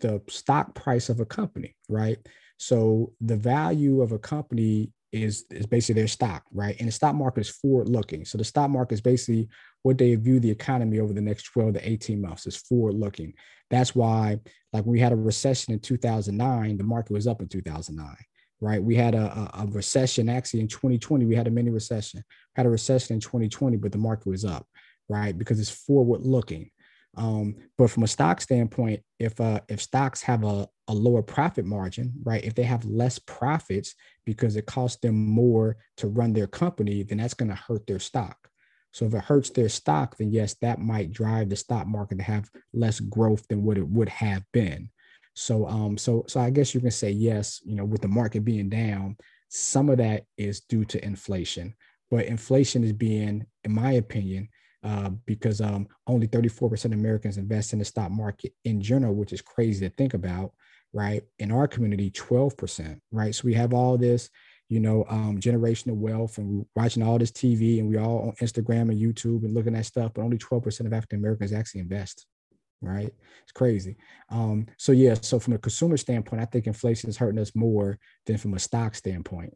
the stock price of a company, right? So the value of a company is is basically their stock, right? And the stock market is forward looking. So the stock market is basically what they view the economy over the next twelve to eighteen months is forward looking. That's why, like, we had a recession in two thousand nine, the market was up in two thousand nine, right? We had a, a, a recession actually in twenty twenty, we had a mini recession, had a recession in twenty twenty, but the market was up, right? Because it's forward looking. Um, but from a stock standpoint, if uh, if stocks have a, a lower profit margin, right, if they have less profits because it costs them more to run their company, then that's going to hurt their stock. So if it hurts their stock, then yes, that might drive the stock market to have less growth than what it would have been. So um, so so I guess you can say, yes, you know, with the market being down, some of that is due to inflation. But inflation is being, in my opinion, Uh, because um, only thirty-four percent of Americans invest in the stock market in general, which is crazy to think about, right? In our community, twelve percent, right? So we have all this, you know, um, generational wealth, and we're watching all this T V, and we all on Instagram and YouTube and looking at stuff, but only twelve percent of African Americans actually invest, right? It's crazy. Um, so yeah, so from a consumer standpoint, I think inflation is hurting us more than from a stock standpoint.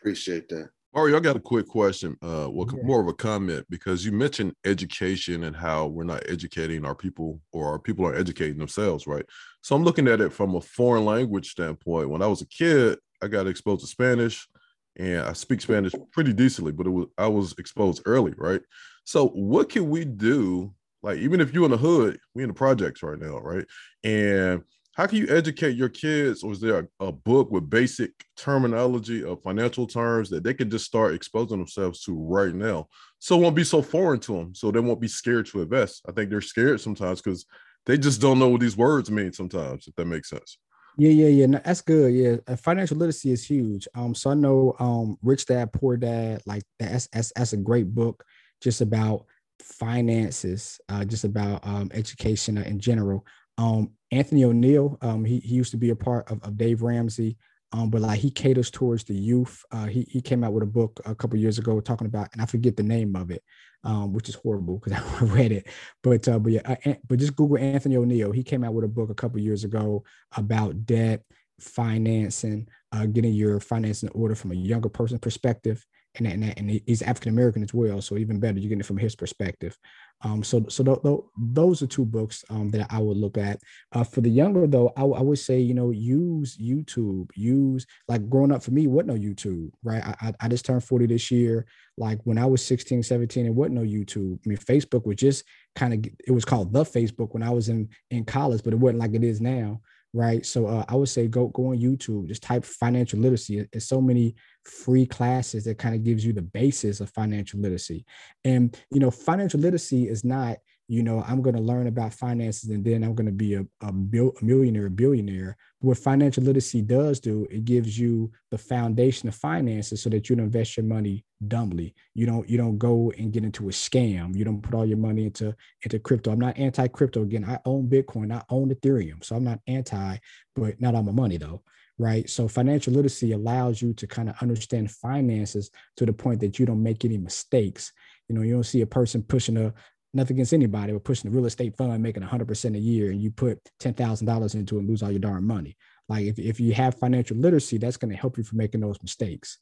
Appreciate that. Mario, I got a quick question, uh, well, yeah. more of a comment, because you mentioned education and how we're not educating our people, or our people are educating themselves, right? So I'm looking at it from a foreign language standpoint. When I was a kid, I got exposed to Spanish, and I speak Spanish pretty decently, but it was, I was exposed early, right? So what can we do Like, even if you in the hood, we in the projects right now, right? And how can you educate your kids? Or is there a, a book with basic terminology of financial terms that they can just start exposing themselves to right now, so it won't be so foreign to them, so they won't be scared to invest? I think they're scared sometimes because they just don't know what these words mean sometimes, if that makes sense. Yeah, yeah, yeah. No, that's good. Yeah. And financial literacy is huge. Um, so I know um, Rich Dad, Poor Dad, like that's, that's, that's a great book just about finances, uh, just about um, education in general. Um, Anthony O'Neill, um, he, he used to be a part of, of Dave Ramsey, um, but like he caters towards the youth. Uh, he, he came out with a book a couple of years ago talking about, and I forget the name of it, um, which is horrible because I read it, but, uh, but yeah, I, but just Google Anthony O'Neill. He came out with a book a couple of years ago about debt, financing, uh, getting your finance in order from a younger person perspective. And, and, and he's African-American as well. So even better, you're getting it from his perspective. Um, so so th- th- those are two books um, that I would look at. Uh, for the younger, though, I, w- I would say, you know, use YouTube, use like growing up for me, wasn't no YouTube, right? I, I, I just turned forty this year. Like when I was sixteen, seventeen, it wasn't no YouTube. I mean, Facebook was just kind of, it was called the Facebook when I was in, in college, but it wasn't like it is now. Right. So uh, I would say go go on YouTube, just type financial literacy. There's so many free classes that kind of gives you the basis of financial literacy. And, you know, financial literacy is not, you know, I'm going to learn about finances and then I'm going to be a, a, bil- a millionaire, a billionaire. But what financial literacy does do, it gives you the foundation of finances so that you don't invest your money dumbly. You don't you don't go and get into a scam. You don't put all your money into, into crypto. I'm not anti-crypto. Again, I own Bitcoin. I own Ethereum. So I'm not anti, but not all my money though. Right. So financial literacy allows you to kind of understand finances to the point that you don't make any mistakes. You know, you don't see a person pushing a nothing against anybody, but pushing the real estate fund, making one hundred percent a year, and you put ten thousand dollars into it and lose all your darn money. Like if, if you have financial literacy, that's going to help you from making those mistakes.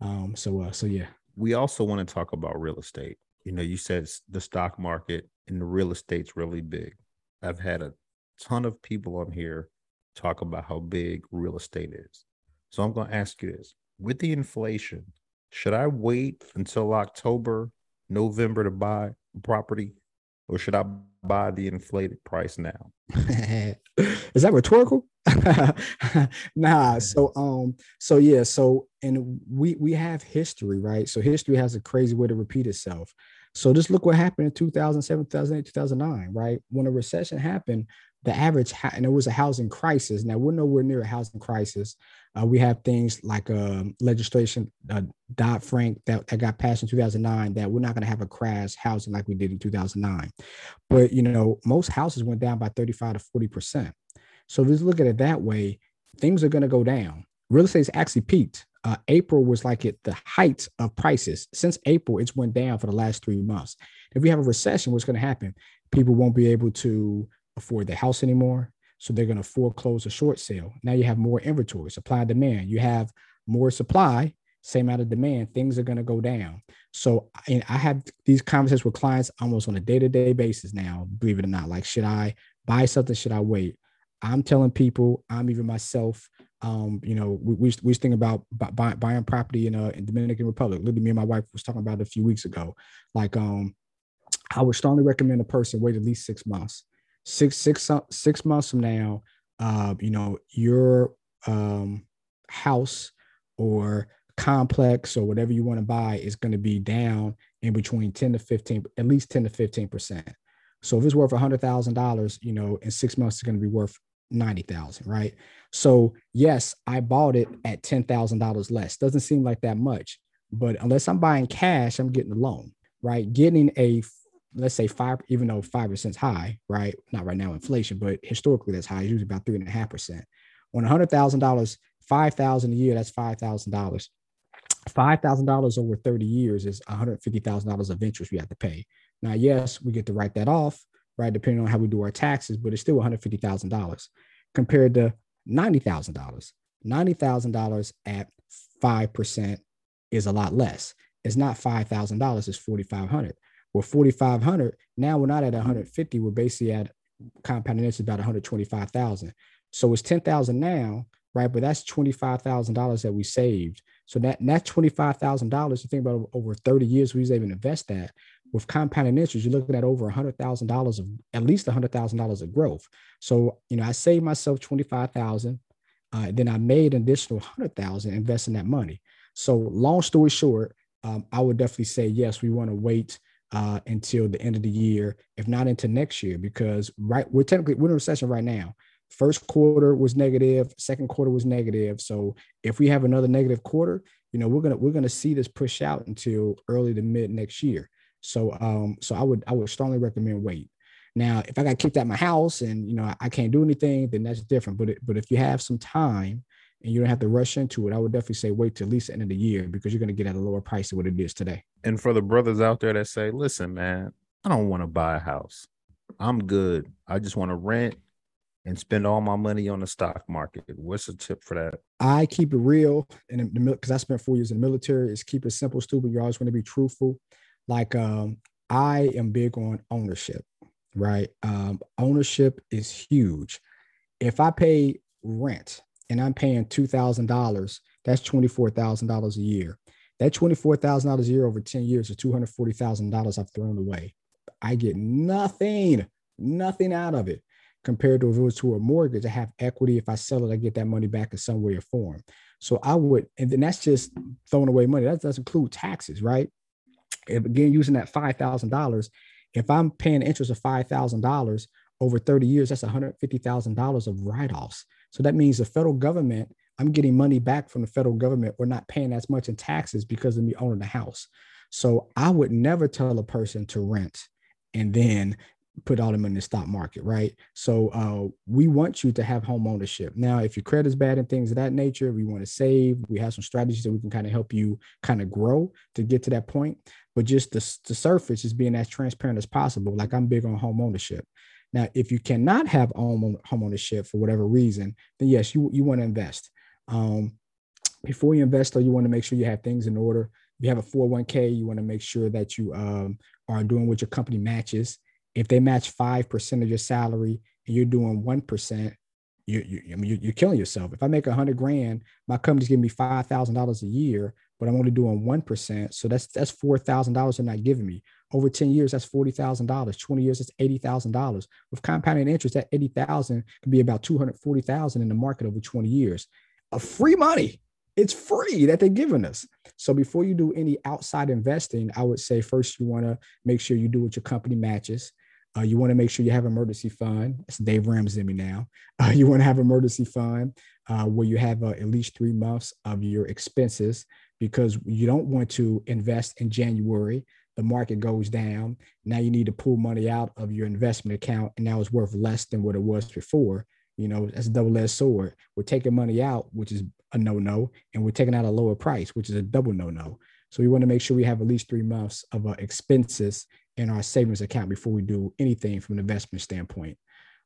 Um, so, uh, so yeah. We also want to talk about real estate. You know, you said the stock market and the real estate's really big. I've had a ton of people on here talk about how big real estate is. So I'm going to ask you this, with the inflation, should I wait until October, November to buy property, or should I buy the inflated price now? Is that rhetorical? Nah. So, um, so yeah. So, and we we have history, right? So history has a crazy way to repeat itself. So just look what happened in two thousand seven, two thousand eight, two thousand nine, right? When a recession happened, the average, ha- and it was a housing crisis. Now we're nowhere near a housing crisis. Uh, we have things like uh, legislation, uh, Dodd-Frank that, that got passed in two thousand nine, that we're not going to have a crash housing like we did in two thousand nine. But, you know, most houses went down by thirty-five to forty percent. So if you look at it that way, things are going to go down. Real estate's actually peaked. Uh, April was like at the height of prices. Since April, it's went down for the last three months. If we have a recession, what's going to happen? People won't be able to afford the house anymore. So they're going to foreclose or short sale. Now you have more inventory, supply and demand. You have more supply, same amount of demand. Things are going to go down. So and I have these conversations with clients almost on a day-to-day basis now, believe it or not. Like, should I buy something? Should I wait? I'm telling people, I'm even myself, Um, you know, we we, we think about buy, buying property in uh in Dominican Republic. Literally, me and my wife was talking about it a few weeks ago. Like, um, I would strongly recommend a person wait at least six months. Six six six months from now, uh, you know, your um house or complex or whatever you want to buy is going to be down in between ten to fifteen, at least ten to fifteen percent. So if it's worth a hundred thousand dollars, you know, in six months it's going to be worth ninety thousand, right? So yes, I bought it at ten thousand dollars less. Doesn't seem like that much, but unless I'm buying cash, I'm getting a loan, right? Getting a, let's say five, even though five percent high, right? Not right now, inflation, but historically that's high. It's usually about three and a half percent. On one hundred thousand dollars, five thousand a year, that's five thousand dollars. five thousand dollars over thirty years is one hundred fifty thousand dollars of interest we have to pay. Now, yes, we get to write that off, right? Depending on how we do our taxes, but it's still one hundred fifty thousand dollars compared to ninety thousand dollars. ninety thousand dollars at five percent is a lot less. It's not five thousand dollars, it's four thousand five hundred dollars. We're four thousand five hundred dollars. Now we're not at one hundred fifty. We're basically at compounded interest about one hundred twenty-five thousand. So it's ten thousand now, right? But that's twenty-five thousand dollars that we saved. So that, that twenty-five thousand dollars, you think about over thirty years, we was able to invest that. with compounding interest, you're looking at over one hundred thousand dollars of at least one hundred thousand dollars of growth. So, you know, I saved myself twenty-five thousand dollars. Uh, then I made an additional one hundred thousand dollars investing that money. So long story short, um, I would definitely say, yes, we want to wait uh, until the end of the year, if not into next year, because right, we're technically we're in a recession right now. First quarter was negative. Second quarter was negative. So if we have another negative quarter, you know, we're going to we're going to see this push out until early to mid next year. So um, so I would I would strongly recommend wait. Now, if I got kicked out of my house and, you know, I can't do anything, then that's different. But it, but if you have some time and you don't have to rush into it, I would definitely say wait till at least the end of the year, because you're going to get at a lower price than what it is today. And for the brothers out there that say, listen, man, I don't want to buy a house. I'm good. I just want to rent and spend all my money on the stock market. What's the tip for that? I keep it real. And because I spent four years in the military, is keep it simple, stupid. You always want to be truthful. Like um, I am big on ownership, right? Um, ownership is huge. If I pay rent, and I'm paying two thousand dollars, that's twenty-four thousand dollars a year. That twenty-four thousand dollars a year over ten years is two hundred forty thousand dollars I've thrown away. I get nothing, nothing out of it compared to if it was to a mortgage. I have equity. If I sell it, I get that money back in some way or form. So I would, and then that's just throwing away money. That doesn't include taxes, right? If, again, using that five thousand dollars, if I'm paying interest of five thousand dollars over thirty years, that's one hundred fifty thousand dollars of write-offs. So that means the federal government, I'm getting money back from the federal government or not paying as much in taxes because of me owning the house. So I would never tell a person to rent and then put all them in the stock market, right? So uh, we want you to have home ownership. Now, if your credit is bad and things of that nature, we want to save. We have some strategies that we can kind of help you kind of grow to get to that point. But just the, the surface is being as transparent as possible. Like, I'm big on home ownership. Now, if you cannot have home ownership for whatever reason, then yes, you, you want to invest. Um, before you invest, though, you want to make sure you have things in order. If you have a four oh one k, you want to make sure that you um, are doing what your company matches. If they match five percent of your salary and you're doing one percent, you, you, I mean, you, you're killing yourself. If I make one hundred grand, my company's giving me five thousand dollars a year, but I'm only doing one percent. So that's that's four thousand dollars they're not giving me. Over ten years, that's forty thousand dollars. twenty years, that's eighty thousand dollars. With compounding interest, that eighty thousand dollars could be about two hundred forty thousand dollars in the market over twenty years. Of free money. It's free that they're giving us. So before you do any outside investing, I would say first you want to make sure you do what your company matches. Uh, you want to make sure you have an emergency fund. It's Dave Ramsey in me now. Uh, you want to have an emergency fund uh, where you have uh, at least three months of your expenses, because you don't want to invest in January. The market goes down. Now you need to pull money out of your investment account, and now it's worth less than what it was before. You know, that's a double-edged sword. We're taking money out, which is a no-no, and we're taking out a lower price, which is a double no-no. So we want to make sure we have at least three months of uh, expenses in our savings account before we do anything from an investment standpoint.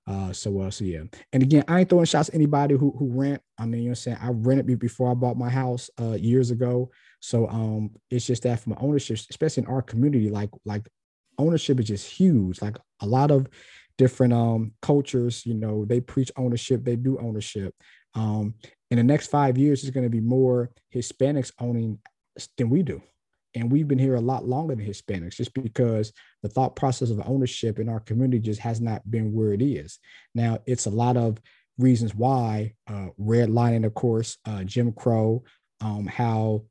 Uh, so, uh, so yeah. And again, I ain't throwing shots at anybody who who rent. I mean, you know what I'm saying? I rented before I bought my house uh, years ago. So um, it's just that from ownership, especially in our community, like, like ownership is just huge. Like a lot of different um, cultures, you know, they preach ownership, they do ownership. Um, in the next five years, there's going to be more Hispanics owning than we do. And we've been here a lot longer than Hispanics, just because the thought process of ownership in our community just has not been where it is. Now, it's a lot of reasons why, uh, redlining, of course, uh, Jim Crow, um, how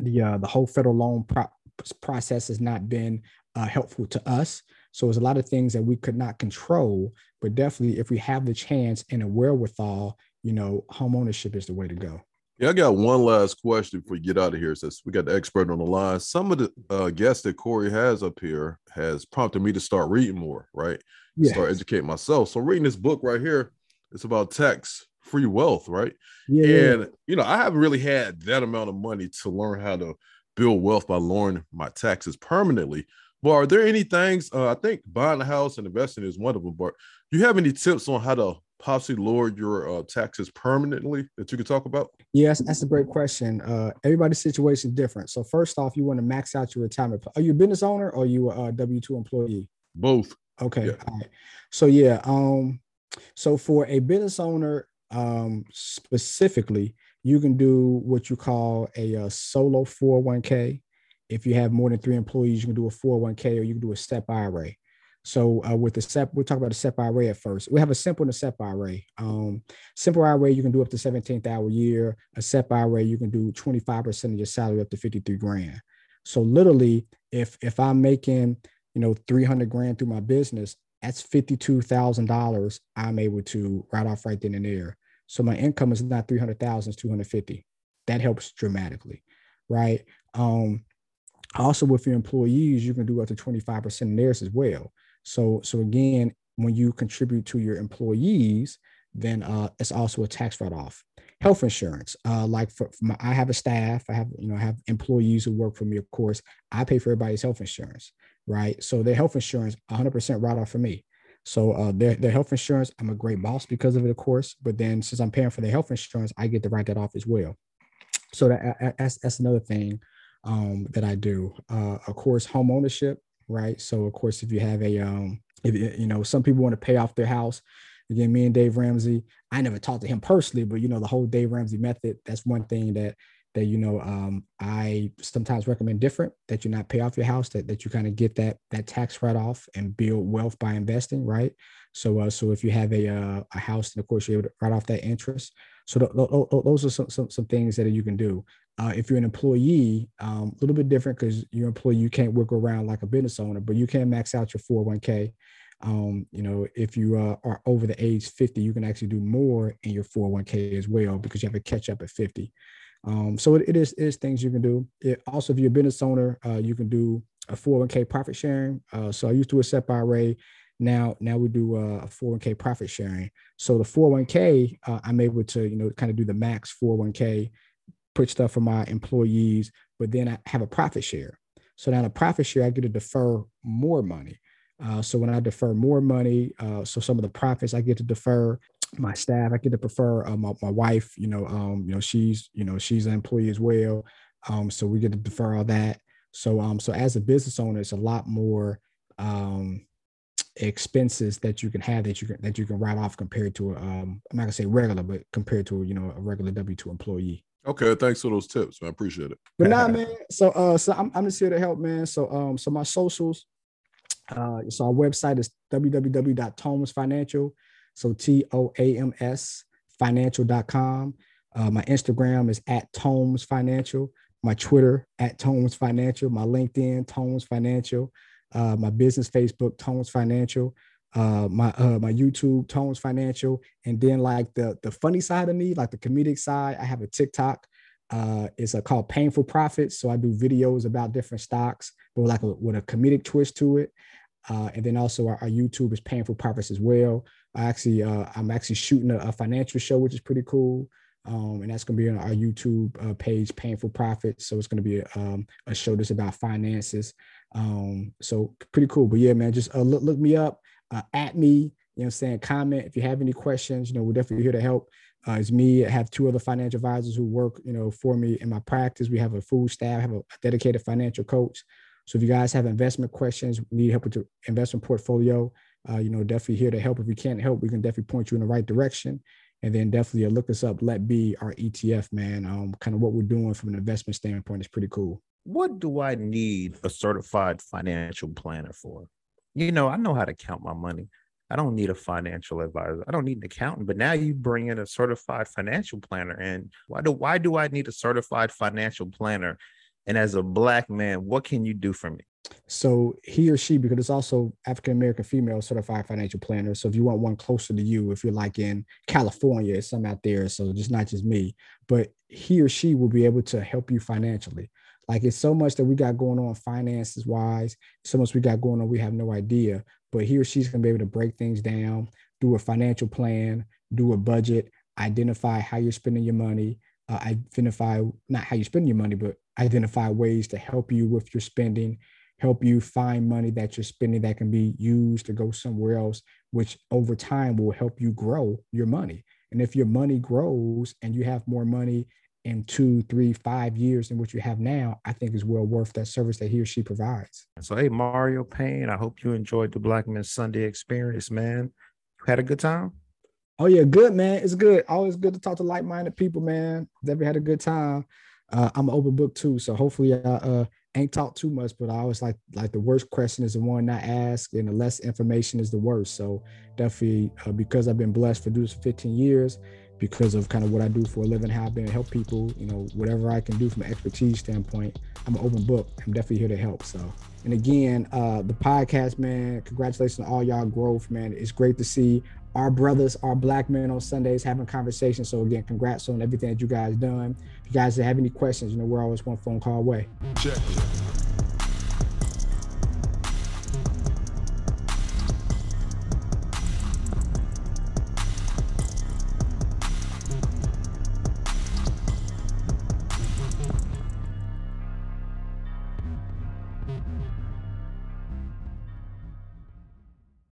the uh, the whole federal loan pro- process has not been uh, helpful to us. So there's a lot of things that we could not control, but definitely if we have the chance and a wherewithal, you know, home ownership is the way to go. Yeah, I got one last question before you get out of here, since we got the expert on the line. Some of the uh, guests that Corey has up here has prompted me to start reading more, right? Yes. Start educating myself. So reading this book right here, it's about tax-free wealth, right? Yeah. And, you know, I haven't really had that amount of money to learn how to build wealth by lowering my taxes permanently. But are there any things, uh, I think buying a house and investing is one of them, but do you have any tips on how to possibly lower your uh, taxes permanently that you could talk about? Yes, that's a great question. Uh, everybody's situation is different. So first off, you want to max out your retirement. Are you a business owner or are you a W two employee? Both. Okay. Yeah. All right. So yeah. Um, so for a business owner um, specifically, you can do what you call a, a solo four oh one k. If you have more than three employees, you can do a four oh one K or you can do a SEP I R A. So uh, with the SEP, we'll talk about the SEP I R A at first. We have a simple and a SEP I R A. Um, simple I R A, you can do up to seventeenth hour a year. A SEP I R A, you can do twenty-five percent of your salary up to fifty-three grand. So literally, if if I'm making, you know, three hundred grand through my business, that's fifty-two thousand dollars I'm able to write off right then and there. So my income is not three hundred thousand, it's two hundred fifty. That helps dramatically, right? Um, also with your employees, you can do up to twenty-five percent in theirs as well. So, so again, when you contribute to your employees, then uh, it's also a tax write-off. Health insurance, uh, like for, for my, I have a staff, I have, you know, I have employees who work for me. Of course, I pay for everybody's health insurance, right? So their health insurance, one hundred percent write-off for me. So uh, their, their health insurance, I'm a great boss because of it, of course. But then since I'm paying for their health insurance, I get to write that off as well. So that, that's, that's another thing um, that I do. Uh, of course, home ownership. Right. So, of course, if you have a, um, if you know, some people want to pay off their house. Again, me and Dave Ramsey, I never talked to him personally, but, you know, the whole Dave Ramsey method, that's one thing that that, you know, um, I sometimes recommend different, that you not pay off your house, that that you kind of get that that tax write off and build wealth by investing. Right. So uh, so if you have a uh, a house, then, of course, you're able to write off that interest. So th- th- th- those are some, some some things that you can do. Uh, if you're an employee, a um, little bit different because your employee, you can't work around like a business owner, but you can max out your four oh one K. Um, you know, if you uh, are over the age fifty, you can actually do more in your four oh one K as well because you have a catch up at fifty. Um, so it, it is it is things you can do. It, also, if you're a business owner, uh, you can do a four oh one K profit sharing. Uh, so I used to a SEP I R A. Now, now we do a four oh one K profit sharing. So the four oh one K, uh, I'm able to, you know, kind of do the max four oh one K, put stuff for my employees, but then I have a profit share. So now the profit share, I get to defer more money. Uh, so when I defer more money, uh, so some of the profits I get to defer my staff, I get to prefer uh, my, my wife, you know, um, you know, she's, you know, she's an employee as well. Um, so we get to defer all that. So, um, so as a business owner, it's a lot more, um, expenses that you can have that you can, that you can write off compared to, um, I'm not gonna say regular, but compared to, you know, a regular W two employee. Okay. Thanks for those tips, man. I appreciate it. But nah, man. So, uh, so I'm, I'm just here to help, man. So, um, so my socials, uh, so our website is w w w dot toams financial. So T O A M S financial dot com. Uh, my Instagram is at Toams Financial, my Twitter at Toams Financial, my LinkedIn Toams Financial, uh, my business Facebook Toams Financial, uh, my, uh, my YouTube Tones Financial. And then like the, the funny side of me, like the comedic side, I have a TikTok, uh, it's a, called Painful Profits. So I do videos about different stocks, but like a, with a comedic twist to it. Uh, and then also our, our YouTube is Painful Profits as well. I actually, uh, I'm actually shooting a, a financial show, which is pretty cool. Um, and that's going to be on our YouTube uh, page, Painful Profits. So it's going to be um, a show that's about finances. Um, so pretty cool, but yeah, man, just uh, look, look me up. Uh, at me, you know what I'm saying, comment. If you have any questions, you know, we're definitely here to help. Uh, it's me. I have two other financial advisors who work, you know, for me in my practice. We have a full staff, I have a dedicated financial coach. So if you guys have investment questions, need help with your investment portfolio, uh, you know, definitely here to help. If we can't help, we can definitely point you in the right direction. And then definitely uh, look us up, Let Be, our E T F, man. Um, kind of what we're doing from an investment standpoint is pretty cool. What do I need a certified financial planner for? You know, I know how to count my money. I don't need a financial advisor. I don't need an accountant. But now you bring in a certified financial planner. And why do why do I need a certified financial planner? And as a Black man, what can you do for me? So he or she, because it's also African-American female certified financial planner. So if you want one closer to you, if you're like in California, it's some out there. So it's not just me, but he or she will be able to help you financially. Like it's so much that we got going on finances wise, so much we got going on, we have no idea, but he or she's going to be able to break things down, do a financial plan, do a budget, identify how you're spending your money, uh, identify not how you're spending your money, but identify ways to help you with your spending, help you find money that you're spending that can be used to go somewhere else, which over time will help you grow your money. And if your money grows and you have more money in two, three, five years than what you have now, I think is well worth that service that he or she provides. So, hey, Mario Payne, I hope you enjoyed the Black Men Sunday experience, man. You had a good time? Oh, yeah, good, man. It's good. Always good to talk to like-minded people, man. Definitely had a good time. Uh, I'm an open book, too, so hopefully I uh, ain't talked too much, but I always like, like the worst question is the one not asked, and the less information is the worst. So definitely uh, because I've been blessed for doing this fifteen years, because of kind of what I do for a living, how I've been to help people, you know, whatever I can do from an expertise standpoint, I'm an open book. I'm definitely here to help. So, and again, uh, the podcast, man, congratulations on all y'all growth, man. It's great to see our brothers, our black men on Sundays having conversations. So again, congrats on everything that you guys done. If you guys have any questions, you know, we're always one phone call away. Check.